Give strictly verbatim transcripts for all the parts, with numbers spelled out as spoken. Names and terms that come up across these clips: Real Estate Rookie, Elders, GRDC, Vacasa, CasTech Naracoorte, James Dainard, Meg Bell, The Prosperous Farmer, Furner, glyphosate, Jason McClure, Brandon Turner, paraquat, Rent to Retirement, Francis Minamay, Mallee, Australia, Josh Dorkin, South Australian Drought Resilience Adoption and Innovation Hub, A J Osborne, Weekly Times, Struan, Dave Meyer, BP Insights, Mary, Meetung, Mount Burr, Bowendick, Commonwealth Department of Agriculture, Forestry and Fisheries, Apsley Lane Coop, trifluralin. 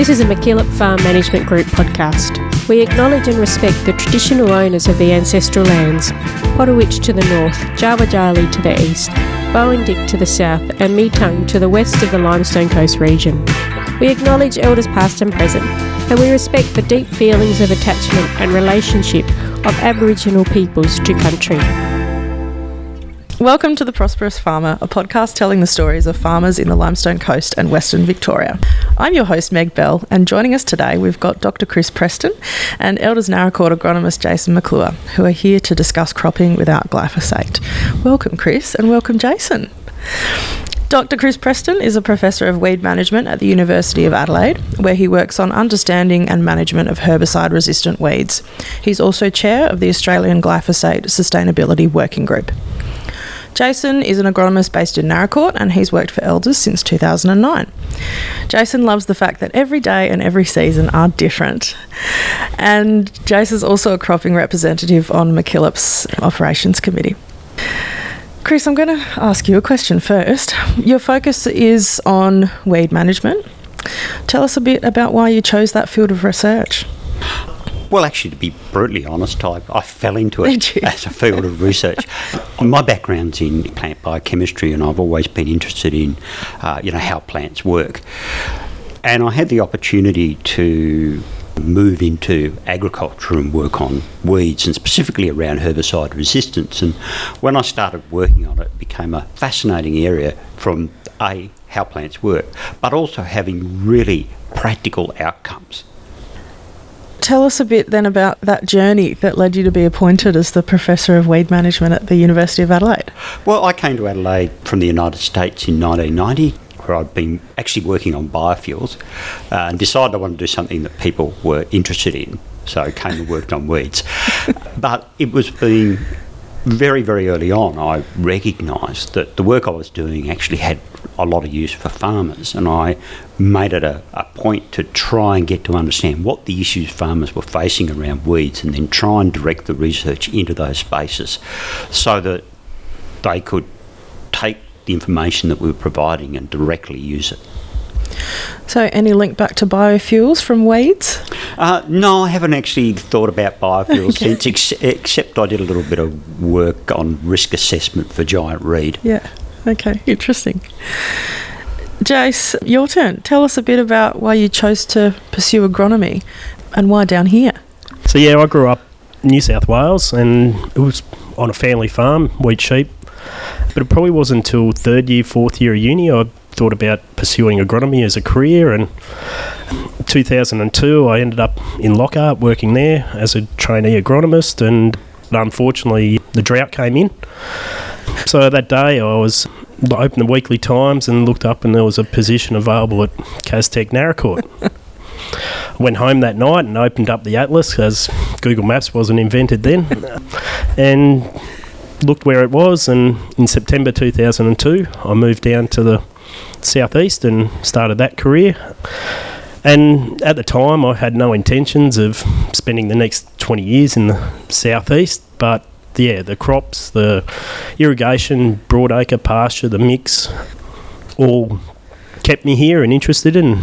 This is a MacKillop Farm Management Group podcast. We acknowledge and respect the traditional owners of the ancestral lands, Potowich to the north, Jawa Jali to the east, Bowendick to the south and Meetung to the west of the Limestone Coast region. We acknowledge Elders past and present, and we respect the deep feelings of attachment and relationship of Aboriginal peoples to country. Welcome to The Prosperous Farmer, a podcast telling the stories of farmers in the Limestone Coast and Western Victoria. I'm your host, Meg Bell, and joining us today we've got Doctor Chris Preston and Elders Narracourt agronomist Jason McClure, who are here to discuss cropping without glyphosate. Welcome, Chris, and welcome, Jason. Doctor Chris Preston is a Professor of Weed Management at the University of Adelaide, where he works on understanding and management of herbicide-resistant weeds. He's also Chair of the Australian Glyphosate Sustainability Working Group. Jason is an agronomist based in Narracourt and he's worked for Elders since two thousand nine. Jason loves the fact that every day and every season are different. And Jason's also a cropping representative on MacKillop's Operations Committee. Chris, I'm going to ask you a question first. Your focus is on weed management. Tell us a bit about why you chose that field of research. Well, actually, to be brutally honest, I, I fell into it as a field of research. My background's in plant biochemistry, and I've always been interested in, uh, you know, how plants work. And I had the opportunity to move into agriculture and work on weeds, and specifically around herbicide resistance. And when I started working on it, it became a fascinating area from, A, how plants work, but also having really practical outcomes. Tell us a bit then about that journey that led you to be appointed as the Professor of Weed Management at the University of Adelaide. Well, I came to Adelaide from the United States in nineteen ninety, where I'd been actually working on biofuels uh, and decided I wanted to do something that people were interested in. So I came and worked on weeds. But it was being very, very early on I recognised that the work I was doing actually had a lot of use for farmers, and I made it a, a point to try and get to understand what the issues farmers were facing around weeds and then try and direct the research into those spaces so that they could take the information that we were providing and directly use it. So any link back to biofuels from weeds? Uh, no, I haven't actually thought about biofuels okay. since, ex- except I did a little bit of work on risk assessment for giant reed. Yeah, okay, interesting. Jace, your turn. Tell us a bit about why you chose to pursue agronomy and why down here. So yeah, I grew up in New South Wales and it was on a family farm, wheat, sheep, but it probably wasn't until third year, fourth year of uni I thought about pursuing agronomy as a career, and in two thousand two I ended up in Lockhart working there as a trainee agronomist, and unfortunately the drought came in. So that day I was I opened the Weekly Times and looked up and there was a position available at CasTech Naracoorte. I went home that night and opened up the atlas, as Google Maps wasn't invented then, and looked where it was, and in September two thousand two I moved down to the southeast and started that career. And at the time I had no intentions of spending the next twenty years in the southeast, but yeah, the crops, the irrigation, broadacre, pasture, the mix all kept me here and interested. And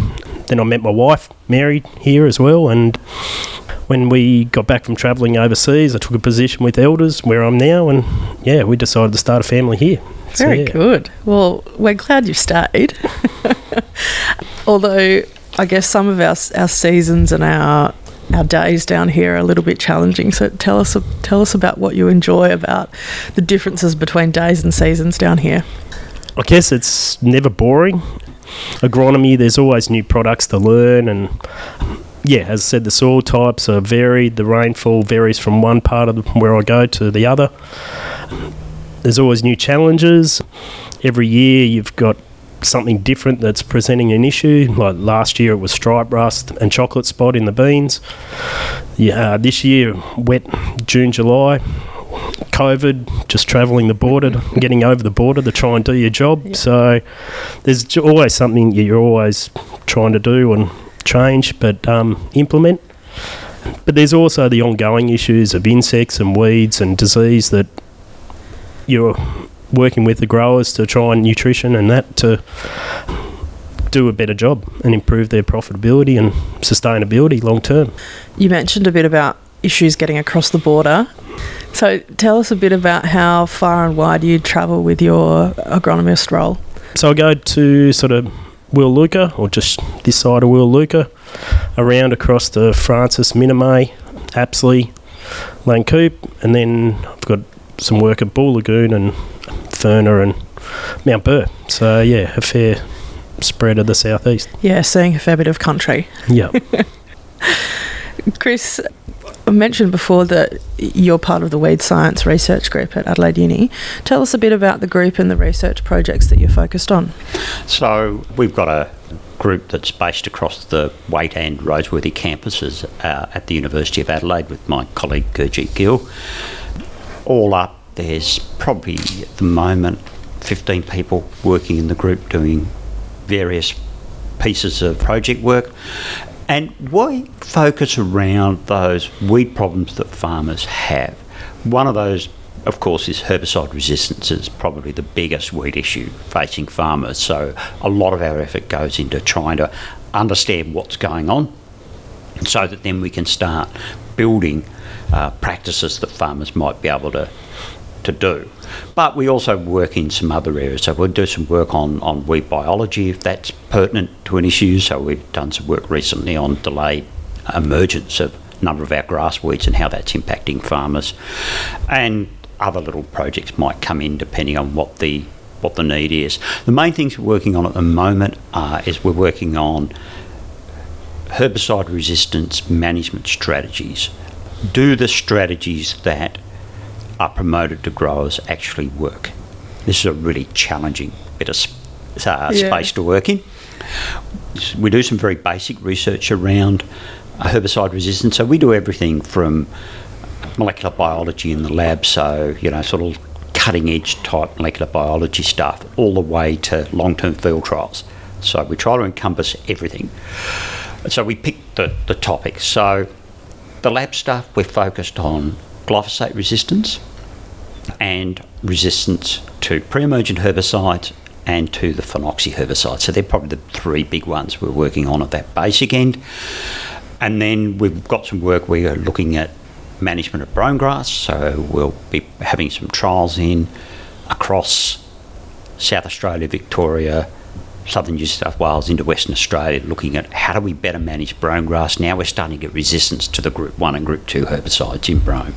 then I met my wife Mary here as well, and when we got back from travelling overseas I took a position with Elders where I'm now, and yeah, we decided to start a family here. Very so, yeah. Good. Well, we're glad you've stayed. Although I guess some of our our seasons and our our days down here are a little bit challenging. So tell us tell us about what you enjoy about the differences between days and seasons down here. I guess it's never boring. Agronomy, there's always new products to learn, and yeah, as I said, the soil types are varied. The rainfall varies from one part of where I go to the other. There's always new challenges. Every year you've got something different that's presenting an issue. Like last year it was stripe rust and chocolate spot in the beans. Yeah, uh, this year, wet June, July, COVID, just travelling the border, getting over the border to try and do your job. Yep. So there's always something you're always trying to do and change, but um, implement. But there's also the ongoing issues of insects and weeds and disease that you're working with the growers to try and nutrition and that to do a better job and improve their profitability and sustainability long term. You mentioned a bit about issues getting across the border. So tell us a bit about how far and wide you travel with your agronomist role. So I go to sort of Willalooka, or just this side of Willalooka, around across to Francis Minamay, Apsley Lane Coop, and then I've got some work at Bull Lagoon and Furner and Mount Burr. So yeah, a fair spread of the southeast. Yeah, seeing a fair bit of country. Yeah. Chris, I mentioned before that you're part of the Weed Science Research Group at Adelaide Uni. Tell us a bit about the group and the research projects that you're focused on. So we've got a group that's based across the Waite and Roseworthy campuses uh, at the University of Adelaide with my colleague Gurjeet Gill. All up, there's probably at the moment fifteen people working in the group doing various pieces of project work. And we focus around those weed problems that farmers have. One of those, of course, is herbicide resistance. It's probably the biggest weed issue facing farmers. So a lot of our effort goes into trying to understand what's going on so that then we can start building uh, practices that farmers might be able to to do. But we also work in some other areas. So we'll do some work on, on weed biology if that's pertinent to an issue. So we've done some work recently on delayed emergence of a number of our grass weeds and how that's impacting farmers. And other little projects might come in depending on what the what the need is. The main things we're working on at the moment are is we're working on herbicide resistance management strategies. Do the strategies that are promoted to growers actually work? This is a really challenging bit of sp- uh, yeah. space to work in. We do some very basic research around herbicide resistance. So we do everything from molecular biology in the lab, so, you know, sort of cutting edge type molecular biology stuff, all the way to long-term field trials. So we try to encompass everything. So we pick the, the topics. So the lab stuff, we're focused on glyphosate resistance and resistance to pre-emergent herbicides and to the phenoxy herbicide. So they're probably the three big ones we're working on at that basic end. And then we've got some work we are looking at management of brome grass. So we'll be having some trials in across South Australia, Victoria, southern New South Wales into Western Australia, looking at how do we better manage brome grass. Now we're starting to get resistance to the group one and group two herbicides in brome.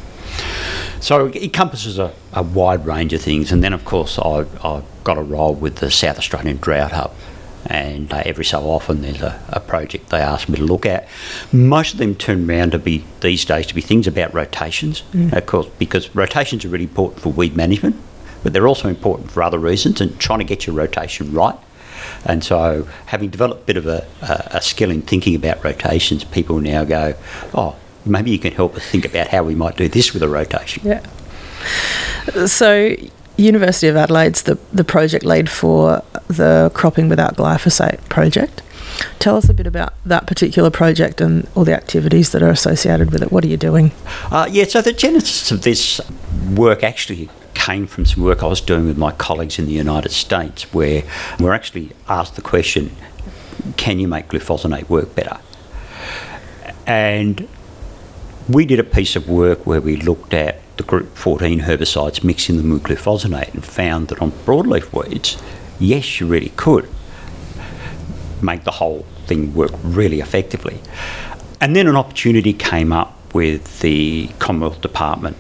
So it encompasses a, a wide range of things. And then, of course, I, I've got a role with the South Australian Drought Hub. And uh, every so often there's a, a project they ask me to look at. Most of them turn around to be, these days, to be things about rotations, mm. of course, because rotations are really important for weed management, but they're also important for other reasons and trying to get your rotation right. And so having developed a bit of a, a, a skill in thinking about rotations, people now go, oh, maybe you can help us think about how we might do this with a rotation. Yeah. So University of Adelaide's the, the project lead for the Cropping Without Glyphosate project. Tell us a bit about that particular project and all the activities that are associated with it. What are you doing? Uh, yeah, so the genesis of this work actually came from some work I was doing with my colleagues in the United States, where we're actually asked the question, can you make glyphosate work better? And we did a piece of work where we looked at the group fourteen herbicides, mixing them with glyphosate, and found that on broadleaf weeds, yes, you really could make the whole thing work really effectively. And then an opportunity came up with the Commonwealth Department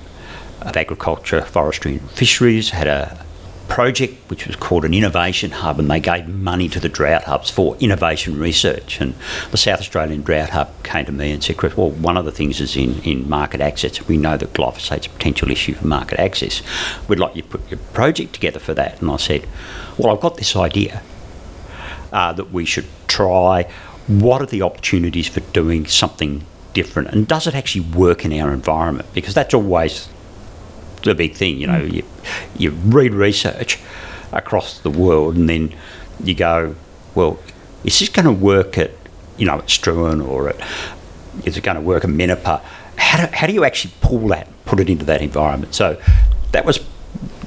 of Agriculture, Forestry and Fisheries, had a project which was called an innovation hub, and they gave money to the drought hubs for innovation research. And the South Australian Drought Hub came to me and said, Chris, well, one of the things is in, in market access. We know that glyphosate's a potential issue for market access. We'd like you to put your project together for that. And I said, well, I've got this idea uh, that we should try. What are the opportunities for doing something different? And does it actually work in our environment? Because that's always the big thing, you know, you, you read research across the world and then you go, well, is this going to work at, you know, at Struan, or at, is it going to work at Menipa? How do, how do you actually pull that, put it into that environment? So that was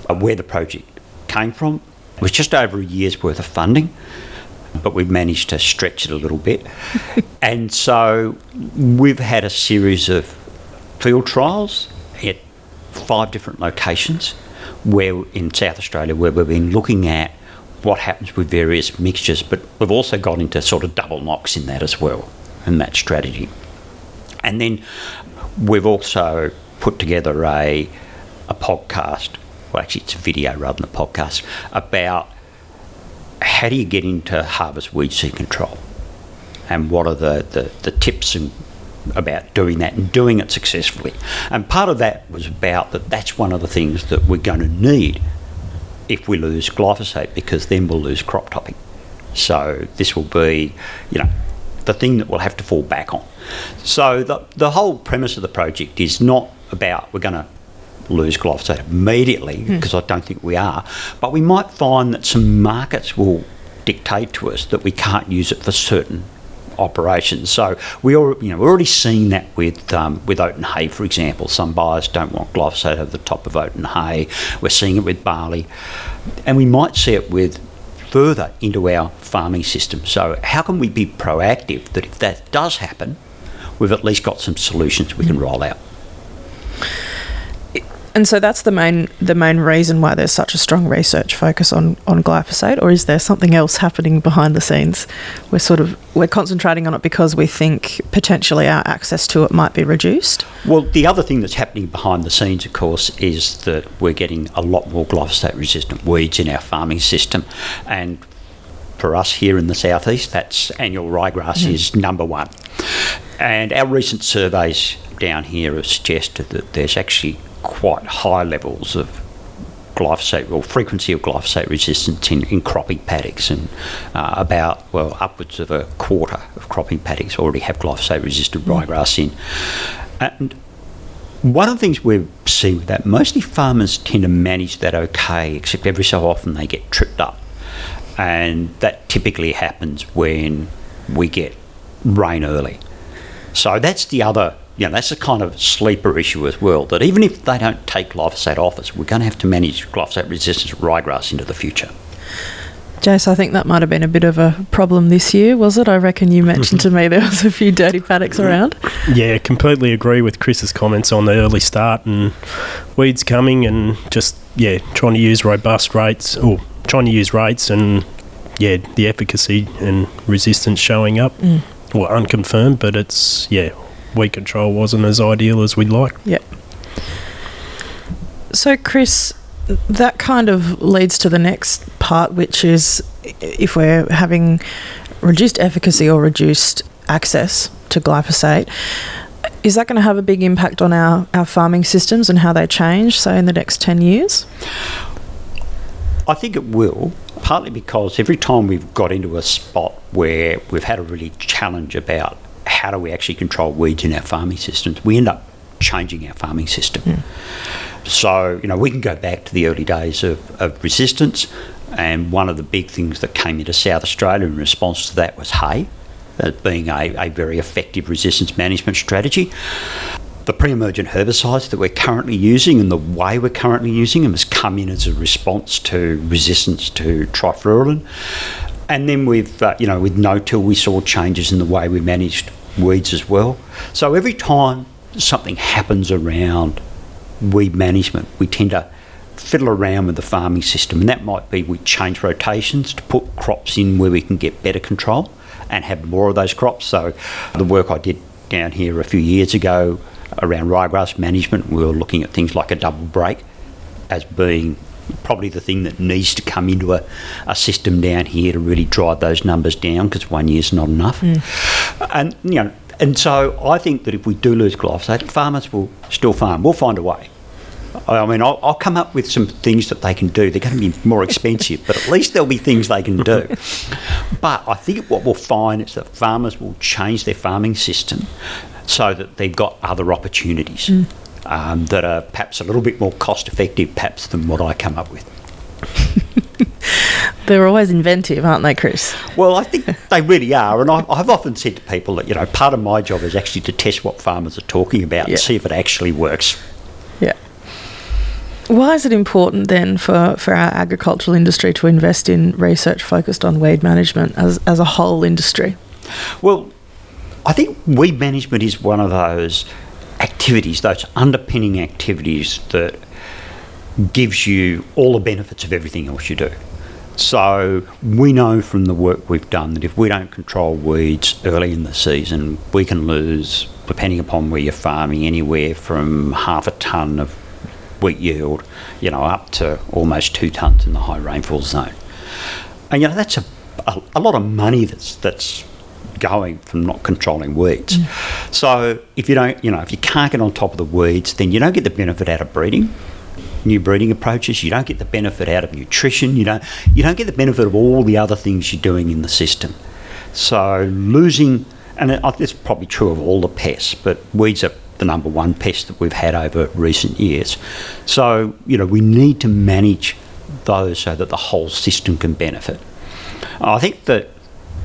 where the project came from. It was just over a year's worth of funding. but we've managed to stretch it a little bit. And so we've had a series of field trials at five different locations where in South Australia where we've been looking at what happens with various mixtures, but we've also got into sort of double knocks in that as well, in that strategy. And then we've also put together a a podcast, well actually it's a video rather than a podcast, about how do you get into harvest weed seed control and what are the, the, the tips and about doing that and doing it successfully. And part of that was about that that's one of the things that we're going to need if we lose glyphosate, because then we'll lose crop topping. So this will be, you know, the thing that we'll have to fall back on. So the the whole premise of the project is not about we're going to lose glyphosate immediately, because mm. I don't think we are, but we might find that some markets will dictate to us that we can't use it for certain operations. So we all, you know, we're already seeing that with um, with oat and hay, for example. Some buyers don't want glyphosate over the top of oat and hay. We're seeing it with barley, and we might see it with further into our farming system. So how can we be proactive that if that does happen, we've at least got some solutions we can roll out? And so that's the main the main reason why there's such a strong research focus on, on glyphosate, or is there something else happening behind the scenes? We're sort of we're concentrating on it because we think potentially our access to it might be reduced. Well, the other thing that's happening behind the scenes, of course, is that we're getting a lot more glyphosate-resistant weeds in our farming system, and for us here in the southeast, that's annual ryegrass mm. is number one. And our recent surveys down here have suggested that there's actually quite high levels of glyphosate, or frequency of glyphosate resistance in, in cropping paddocks, and uh, about, well, upwards of a quarter of cropping paddocks already have glyphosate resistant ryegrass in. And one of the things we've seen with that, mostly farmers tend to manage that okay, except every so often they get tripped up. And that typically happens when we get rain early. So that's the other You know, that's a kind of sleeper issue as well, that even if they don't take glyphosate off us, we're going to have to manage glyphosate resistance ryegrass into the future. Jace, I think that might have been a bit of a problem this year, was it? I reckon you mentioned to me there was a few dirty paddocks around. Yeah, completely agree with Chris's comments on the early start and weeds coming and just, yeah, trying to use robust rates or trying to use rates and, yeah, the efficacy and resistance showing up. Mm. Well, unconfirmed, but it's, yeah, weed control wasn't as ideal as we'd like. Yep. So, Chris, that kind of leads to the next part, which is if we're having reduced efficacy or reduced access to glyphosate, is that going to have a big impact on our, our farming systems and how they change, say, in the next ten years? I think it will, partly because every time we've got into a spot where we've had a really challenge about how do we actually control weeds in our farming systems, we end up changing our farming system. Yeah. So, you know, we can go back to the early days of, of resistance, and one of the big things that came into South Australia in response to that was hay, as being a, a very effective resistance management strategy. The pre-emergent herbicides that we're currently using and the way we're currently using them has come in as a response to resistance to trifluralin. And then with, uh, you know, with no-till, we saw changes in the way we managed weeds as well. So every time something happens around weed management, we tend to fiddle around with the farming system, and that might be we change rotations to put crops in where we can get better control and have more of those crops. So the work I did down here a few years ago around ryegrass management, we were looking at things like a double break as being probably the thing that needs to come into a, a system down here to really drive those numbers down, because one year's not enough. Mm. And you know, and so I think that if we do lose glyphosate, farmers will still farm. We'll find a way. I mean, I'll, I'll come up with some things that they can do. They're going to be more expensive, but at least there'll be things they can do. But I think what we'll find is that farmers will change their farming system so that they've got other opportunities. Mm. Um, that are perhaps a little bit more cost effective perhaps than what I come up with. They're always inventive, aren't they, Chris? Well, I think they really are, and I, I've often said to people that, you know, part of my job is actually to test what farmers are talking about. Yep. And see if it actually works. Yeah. Why is it important then for, for our agricultural industry to invest in research focused on weed management as, as a whole industry? Well, I think weed management is one of those activities, those underpinning activities that gives you all the benefits of everything else you do. So we know from the work we've done that if we don't control weeds early in the season, we can lose, depending upon where you're farming, anywhere from half a tonne of wheat yield, you know, up to almost two tonnes in the high rainfall zone. And, you know, that's a, a, a lot of money that's that's going from not controlling weeds. Mm. So if you don't, you know, if you can't get on top of the weeds, then you don't get the benefit out of breeding, new breeding approaches. You don't get the benefit out of nutrition. You don't, you don't get the benefit of all the other things you're doing in the system. So losing, and it's probably true of all the pests, but weeds are the number one pest that we've had over recent years. So, you know, we need to manage those so that the whole system can benefit. I think that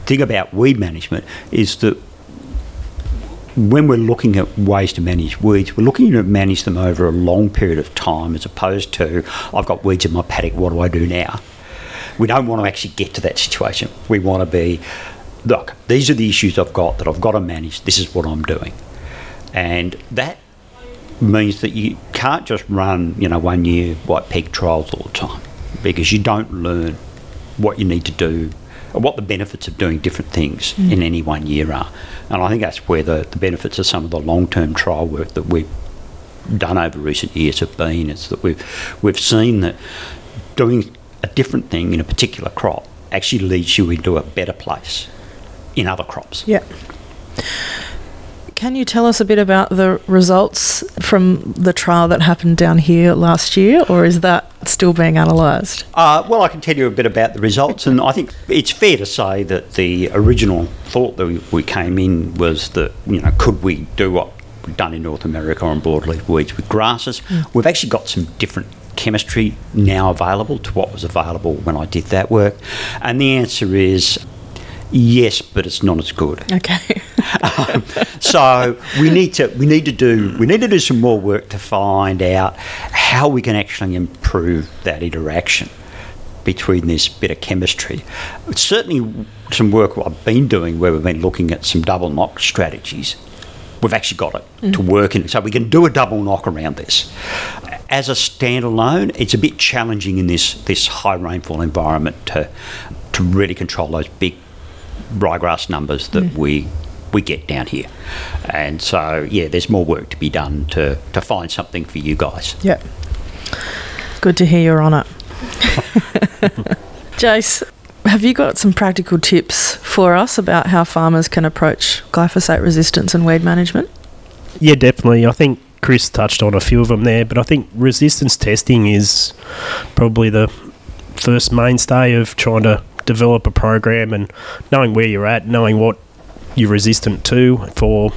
thing about weed management is that when we're looking at ways to manage weeds, we're looking to manage them over a long period of time, as opposed to, I've got weeds in my paddock, what do I do now? We don't want to actually get to that situation. We want to be, look, these are the issues I've got that I've got to manage, this is what I'm doing. And that means that you can't just run, you know, one year white peg trials all the time, because you don't learn what you need to do, what the benefits of doing different things mm. in any one year are. And I think that's where the, the benefits of some of the long-term trial work that we've done over recent years have been, is that we've, we've seen that doing a different thing in a particular crop actually leads you into a better place in other crops. Yeah. Can you tell us a bit about the results from the trial that happened down here last year, or is that still being analysed? Uh, well, I can tell you a bit about the results, and I think it's fair to say that the original thought that we, we came in was that, you know, could we do what we've done in North America on broadleaf weeds with grasses? Mm. We've actually got some different chemistry now available to what was available when I did that work, and the answer is yes, but it's not as good. Okay. um, so we need to we need to do we need to do some more work to find out how we can actually improve that interaction between this bit of chemistry. It's certainly some work I've been doing where we've been looking at some double knock strategies. We've actually got it mm-hmm. to work in, so we can do a double knock around this. As a standalone, it's a bit challenging in this this high rainfall environment to to really control those big ryegrass numbers that mm. we we get down here, and so yeah, there's more work to be done to to find something for you guys. Yeah, good to hear you're on it. Jace, have you got some practical tips for us about how farmers can approach glyphosate resistance and weed management? Yeah, definitely. I think Chris touched on a few of them there, but I think resistance testing is probably the first mainstay of trying to develop a program, and knowing where you're at, knowing what you're resistant to for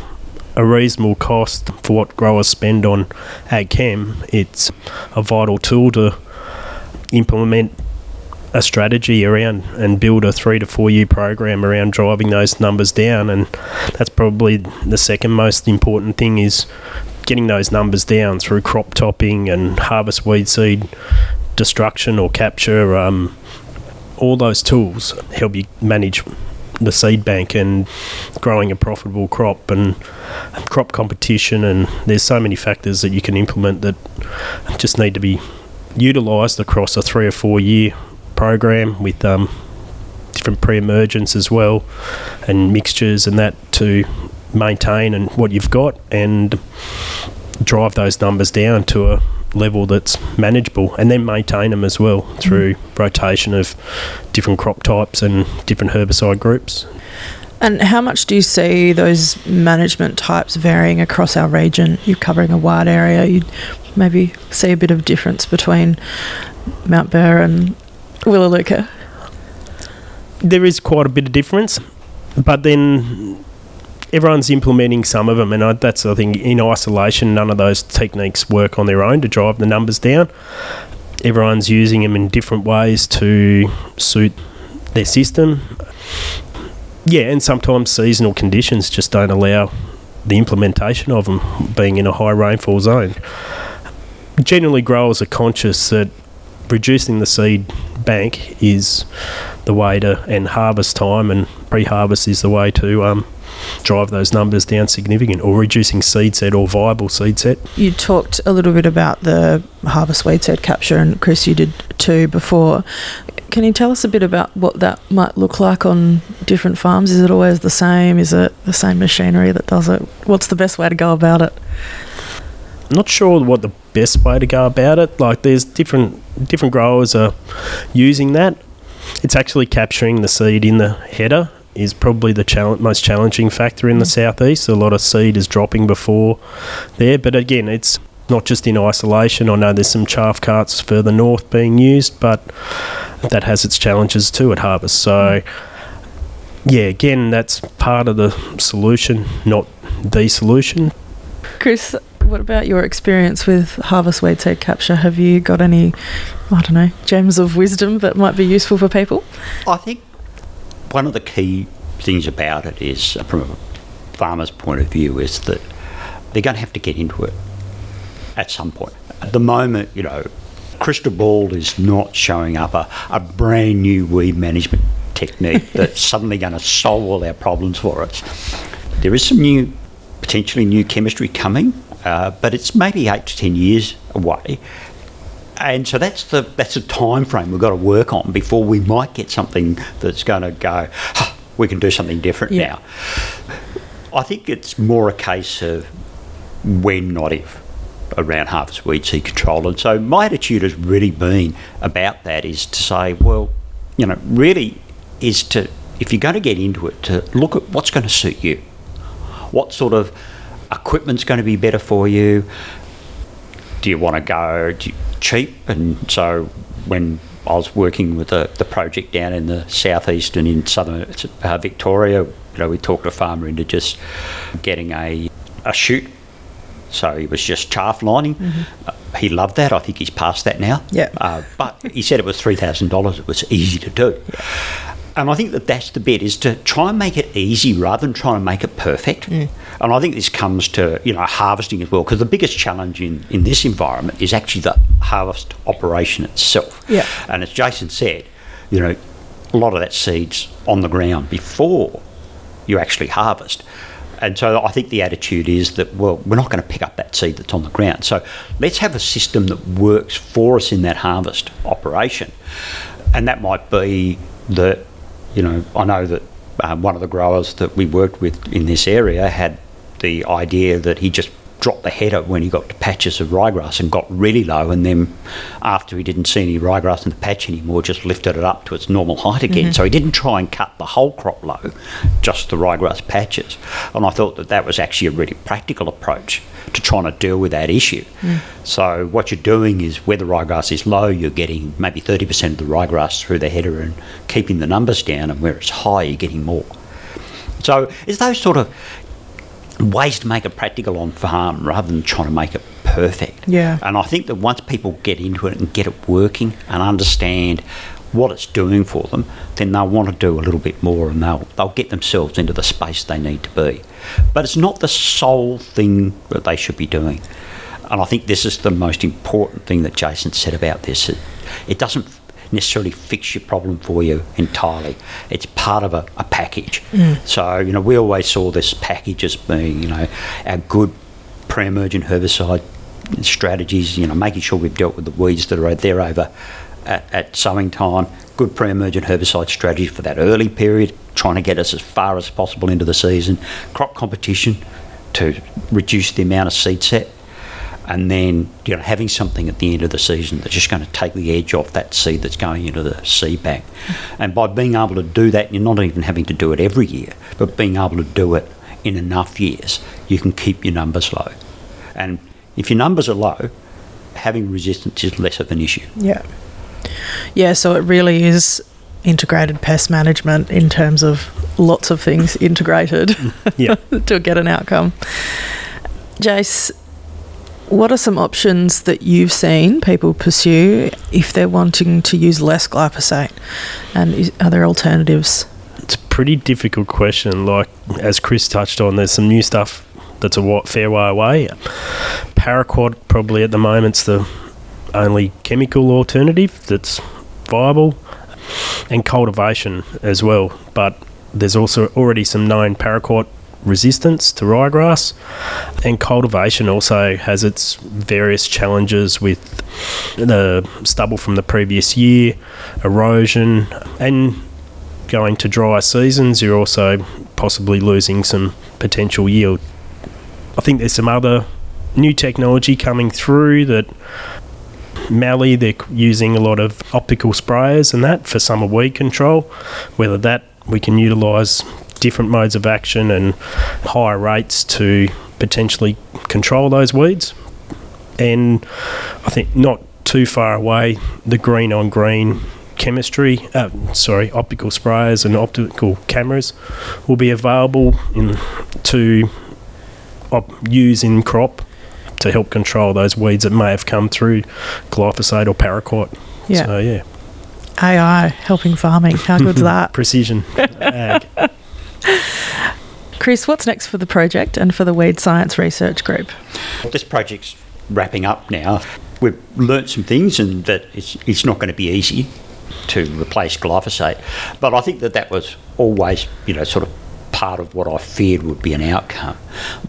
a reasonable cost for what growers spend on ag chem, it's a vital tool to implement a strategy around and build a three to four year program around driving those numbers down. And that's probably the second most important thing, is getting those numbers down through crop topping and harvest weed seed destruction or capture. um All those tools help you manage the seed bank and growing a profitable crop, and crop competition, and there's so many factors that you can implement that just need to be utilised across a three or four year program with um, different pre-emergence as well, and mixtures and that, to maintain and what you've got and drive those numbers down to a level that's manageable, and then maintain them as well through mm. rotation of different crop types and different herbicide groups. And how much do you see those management types varying across our region? You're covering a wide area, you'd maybe see a bit of difference between Mount Burr and Willalooka. There is quite a bit of difference, but then everyone's implementing some of them, and I, that's, I think, in isolation, none of those techniques work on their own to drive the numbers down. Everyone's using them in different ways to suit their system. Yeah, and sometimes seasonal conditions just don't allow the implementation of them, being in a high rainfall zone. generally growers are conscious that reducing the seed bank is the way to, and harvest time and pre-harvest is the way to um, drive those numbers down significant, or reducing seed set or viable seed set. You talked a little bit about the harvest weed seed capture, and Chris, you did too before. Can you tell us a bit about what that might look like on different farms? Is it always the same? Is it the same machinery that does it? What's the best way to go about it? I'm not sure what the best way to go about it. Like, there's different different growers are using that. It's actually capturing the seed in the header is probably the chal- most challenging factor in the southeast. A lot of seed is dropping before there, but again, it's not just in isolation. I know there's some chaff carts further north being used, but that has its challenges too at harvest. So yeah, again, that's part of the solution, not the solution. Chris, what about your experience with harvest weed seed capture? Have you got any, I don't know, gems of wisdom that might be useful for people? I think one of the key things about it is, from a farmer's point of view, is that they're going to have to get into it at some point. At the moment, you know, crystal ball is not showing up a, a brand new weed management technique that's suddenly going to solve all our problems for us. There is some new, potentially new chemistry coming, uh, but it's maybe eight to ten years away. And so that's the that's the time frame we've got to work on before we might get something that's going to go, oh, we can do something different yeah. now. I think it's more a case of when, not if, around harvest weed seed control. And so my attitude has really been about that is to say, well, you know, really is to, if you're going to get into it, to look at what's going to suit you, what sort of equipment's going to be better for you. Do you want to go cheap? And so when I was working with the, the project down in the southeast and in southern uh, Victoria, you know, we talked a farmer into just getting a a chute. So he was just chaff lining. Mm-hmm. Uh, he loved that. I think he's past that now. Yeah. Uh, but he said it was three thousand dollars. It was easy to do. Yeah. And I think that that's the bit, is to try and make it easy rather than trying to make it perfect. Mm. And I think this comes to, you know, harvesting as well, because the biggest challenge in, in this environment is actually the harvest operation itself. Yeah. And as Jason said, you know, a lot of that seed's on the ground before you actually harvest. And so I think the attitude is that, well, we're not going to pick up that seed that's on the ground. So let's have a system that works for us in that harvest operation. And that might be that, you know, I know that um, one of the growers that we worked with in this area had the idea that he just dropped the header when he got to patches of ryegrass and got really low, and then after he didn't see any ryegrass in the patch anymore, just lifted it up to its normal height again. Mm-hmm. So he didn't try and cut the whole crop low, just the ryegrass patches. And I thought that that was actually a really practical approach to trying to deal with that issue. Mm. So what you're doing is, where the ryegrass is low, you're getting maybe thirty percent of the ryegrass through the header and keeping the numbers down, and where it's high, you're getting more. So it's those sort of ways to make it practical on farm rather than trying to make it perfect. Yeah. And I think that once people get into it and get it working and understand what it's doing for them, then they'll want to do a little bit more, and they'll they'll get themselves into the space they need to be. But it's not the sole thing that they should be doing. And I think this is the most important thing that Jason said about this. It, it doesn't necessarily fix your problem for you entirely. It's part of a, a package. Mm. So, you know, we always saw this package as being, you know, our good pre-emergent herbicide strategies, you know, making sure we've dealt with the weeds that are there over at, at sowing time, good pre-emergent herbicide strategy for that early period, trying to get us as far as possible into the season, crop competition to reduce the amount of seed set, and then, you know, having something at the end of the season that's just going to take the edge off that seed that's going into the seed bank. And by being able to do that, you're not even having to do it every year, but being able to do it in enough years, you can keep your numbers low. And if your numbers are low, having resistance is less of an issue. Yeah. Yeah, so it really is integrated pest management in terms of lots of things integrated yeah. to get an outcome. Jace, what are some options that you've seen people pursue if they're wanting to use less glyphosate, and is, are there alternatives? It's a pretty difficult question. Like, as Chris touched on, there's some new stuff that's a fair way away. Paraquat probably at the moment's the only chemical alternative that's viable, and cultivation as well. But there's also already some known paraquat resistance to ryegrass, and cultivation also has its various challenges with the stubble from the previous year, erosion, and going to dry seasons you're also possibly losing some potential yield. I think there's some other new technology coming through that Mallee, they're using a lot of optical sprayers and that for summer weed control, whether that we can utilise different modes of action and higher rates to potentially control those weeds. And I think not too far away, the green on green chemistry, uh, sorry, optical sprayers and optical cameras will be available in, to op- use in crop to help control those weeds that may have come through glyphosate or paraquat. Yeah. So, yeah. A I helping farming. How good's that? Precision ag. Chris, what's next for the project and for the Weed Science Research Group? This project's wrapping up now. We've learnt some things, and that it's, it's not going to be easy to replace glyphosate. But I think that that was always, you know, sort of part of what I feared would be an outcome.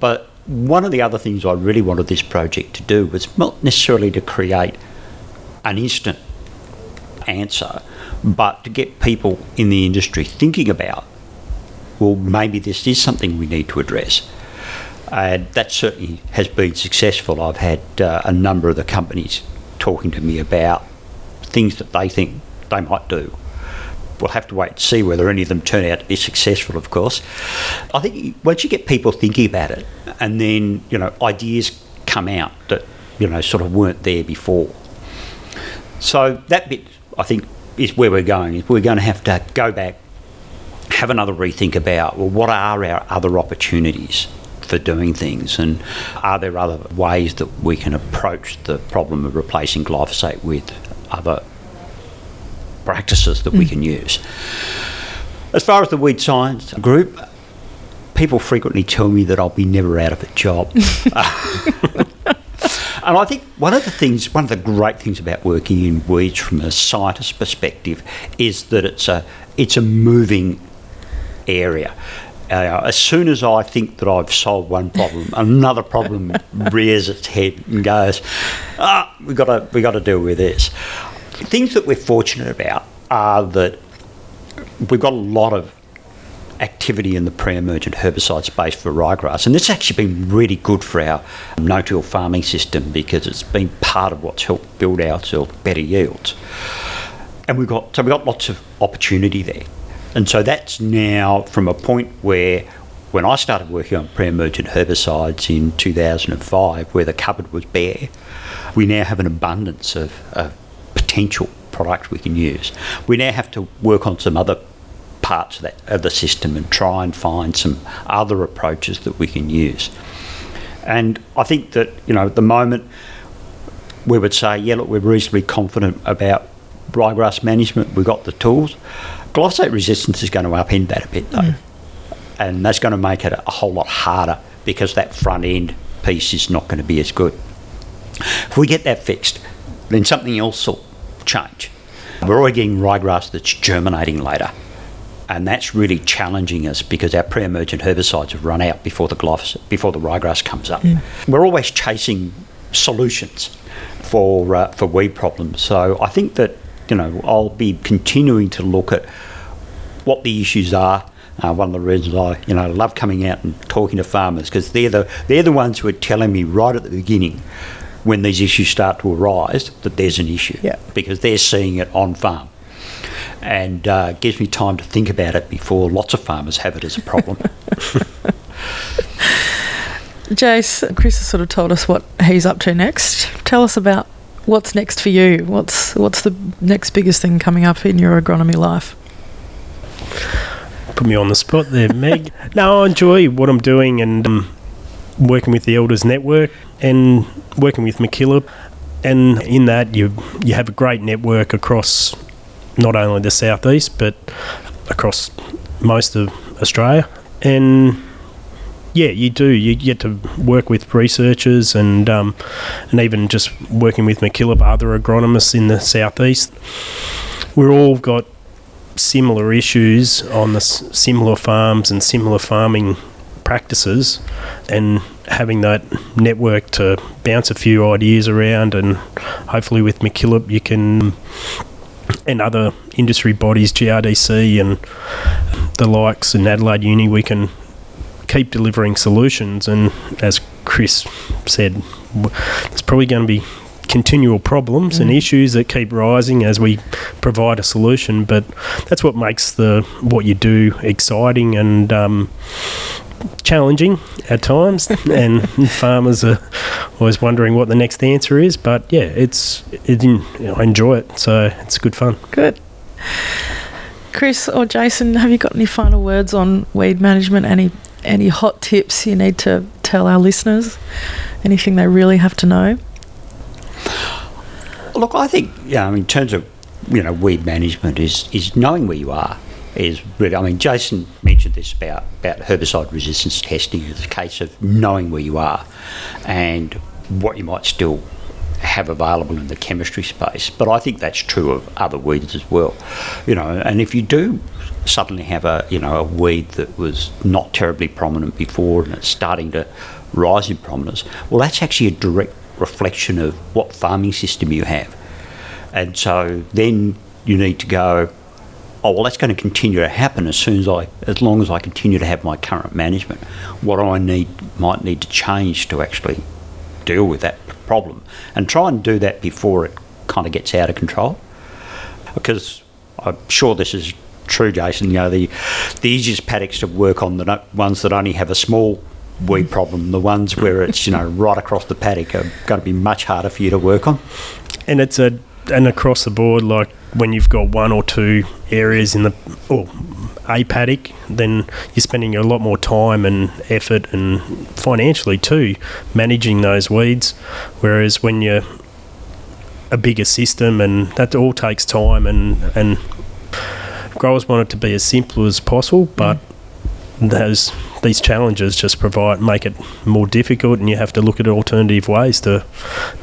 But one of the other things I really wanted this project to do was not necessarily to create an instant answer, but to get people in the industry thinking about, well, maybe this is something we need to address. And uh, that certainly has been successful. I've had uh, a number of the companies talking to me about things that they think they might do. We'll have to wait and see whether any of them turn out to be successful, of course. I think once you get people thinking about it, and then, you know, ideas come out that, you know, sort of weren't there before. So that bit, I think, is where we're going. We're going to have to go back, have another rethink about, well, what are our other opportunities for doing things, and are there other ways that we can approach the problem of replacing glyphosate with other practices that mm. we can use. As far as the Weed Science Group, people frequently tell me that I'll be never out of a job. And I think one of the things, one of the great things about working in weeds from a scientist's perspective is that it's a it's a moving area. Uh, as soon as I think that I've solved one problem, another problem rears its head and goes, ah, we've got to, we've got to deal with this. Things that we're fortunate about are that we've got a lot of activity in the pre-emergent herbicide space for ryegrass, and this has actually been really good for our no-till farming system because it's been part of what's helped build ourselves better yields. And we've got, so we've got lots of opportunity there. And so that's now from a point where, when I started working on pre-emergent herbicides in two thousand five, where the cupboard was bare, we now have an abundance of, of potential products we can use. We now have to work on some other parts of, that, of the system and try and find some other approaches that we can use. And I think that, you know, at the moment, we would say, yeah, look, we're reasonably confident about ryegrass management. We've got the tools. Glyphosate resistance is going to upend that a bit though, mm. and that's going to make it a whole lot harder because that front end piece is not going to be as good. If we get that fixed, then something else will change. We're already getting ryegrass that's germinating later, and that's really challenging us because our pre-emergent herbicides have run out before the glyphosate, before the ryegrass comes up. Mm. We're always chasing solutions for uh, for weed problems. So I think that, you know, I'll be continuing to look at what the issues are. Uh, one of the reasons I, you know, love coming out and talking to farmers, because they're the they're the ones who are telling me right at the beginning when these issues start to arise that there's an issue, yeah. because they're seeing it on farm, and uh, gives me time to think about it before lots of farmers have it as a problem. Jace, Chris has sort of told us what he's up to next. Tell us about what's next for you. What's what's the next biggest thing coming up in your agronomy life? Put me on the spot there, Meg. No, I enjoy what I'm doing, and um, working with the Elders Network and working with MacKillop. And in that, you you have a great network across not only the southeast but across most of Australia. And Yeah, you do. You get to work with researchers and um, and even just working with MacKillop, other agronomists in the southeast. We've all got similar issues on the s- similar farms and similar farming practices, and having that network to bounce a few ideas around, and hopefully with MacKillop you can, and other industry bodies, G R D C and the likes in Adelaide Uni, we can keep delivering solutions. And as Chris said, it's probably going to be continual problems mm. and issues that keep rising as we provide a solution, but that's what makes the what you do exciting and um, challenging at times and farmers are always wondering what the next answer is, but yeah, it's it, you know, I enjoy it, so it's good fun. Good. Chris or Jason, have you got any final words on weed management? Any Any hot tips you need to tell our listeners? Anything they really have to know? Look, I think, yeah, I mean, in terms of, you know, weed management is, is knowing where you are. Is really, I mean, Jason mentioned this about, about herbicide resistance testing. It's a case of knowing where you are and what you might still have available in the chemistry space. But I think that's true of other weeds as well. You know, and if you do suddenly have a you know a weed that was not terribly prominent before and it's starting to rise in prominence, well, that's actually a direct reflection of what farming system you have. And so then you need to go, oh well, that's going to continue to happen as soon as I as long as I continue to have my current management. What do I need might need to change to actually deal with that problem, and try and do that before it kind of gets out of control, because I'm sure this is true, Jason. You know, the the easiest paddocks to work on, the no, ones that only have a small weed problem. The ones where it's, you know, right across the paddock are going to be much harder for you to work on. And it's a and across the board, like when you've got one or two areas in the or a paddock, then you're spending a lot more time and effort and financially too managing those weeds. Whereas when you're a bigger system, and that all takes time, and and growers want it to be as simple as possible, but mm. those these challenges just provide make it more difficult, and you have to look at alternative ways to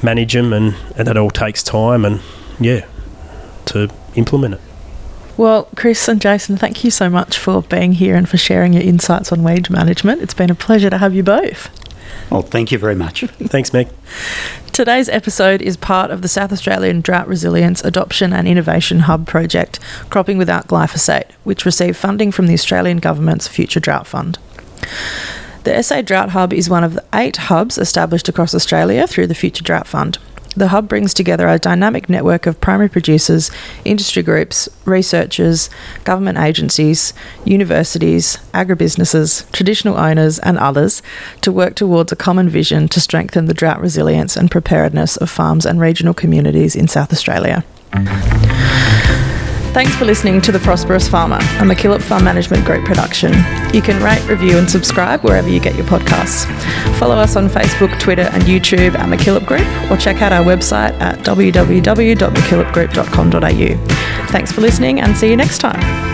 manage them, and, and that all takes time and, yeah, to implement it. Well, Chris and Jason, thank you so much for being here and for sharing your insights on weed management. It's been a pleasure to have you both. Well, thank you very much. Thanks, Meg. Today's episode is part of the South Australian Drought Resilience Adoption and Innovation Hub project, Cropping Without Glyphosate, which received funding from the Australian Government's Future Drought Fund. The S A Drought Hub is one of the eight hubs established across Australia through the Future Drought Fund. The hub brings together a dynamic network of primary producers, industry groups, researchers, government agencies, universities, agribusinesses, traditional owners and others to work towards a common vision to strengthen the drought resilience and preparedness of farms and regional communities in South Australia. Thanks for listening to The Prosperous Farmer, a MacKillop Farm Management Group production. You can rate, review and subscribe wherever you get your podcasts. Follow us on Facebook, Twitter and YouTube at MacKillop Group, or check out our website at w w w dot mackillop group dot com dot a u. Thanks for listening and see you next time.